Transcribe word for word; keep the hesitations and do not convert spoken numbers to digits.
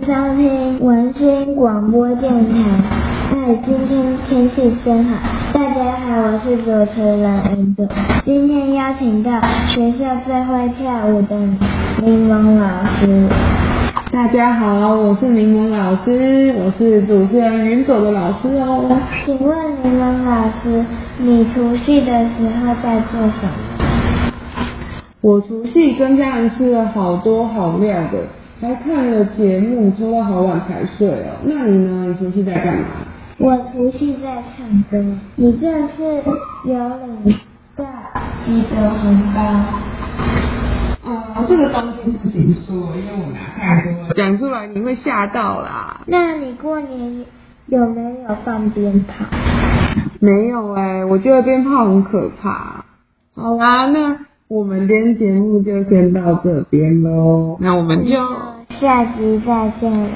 请收听文心广播电台。嗨，今天天气真好。大家好，我是主持人恩德。今天邀请到学校最会跳舞的柠檬老师。大家好，我是柠檬老师，我是主持人云朵的老师哦。请问柠檬老师，你除夕的时候在做什么？我除夕跟家人吃了好多好料的，还看了节目，说到好晚才睡哦。那你呢？你除夕在干嘛？我除夕在唱歌。你这次有领到几个红包？呃，这个东西不行说，因为我拿太多了，讲出来你会吓到啦。那你过年有没有放鞭炮？没有哎、欸，我觉得鞭炮很可怕。好啦，那我们今天节目就先到这边咯，那我们就下集再见了。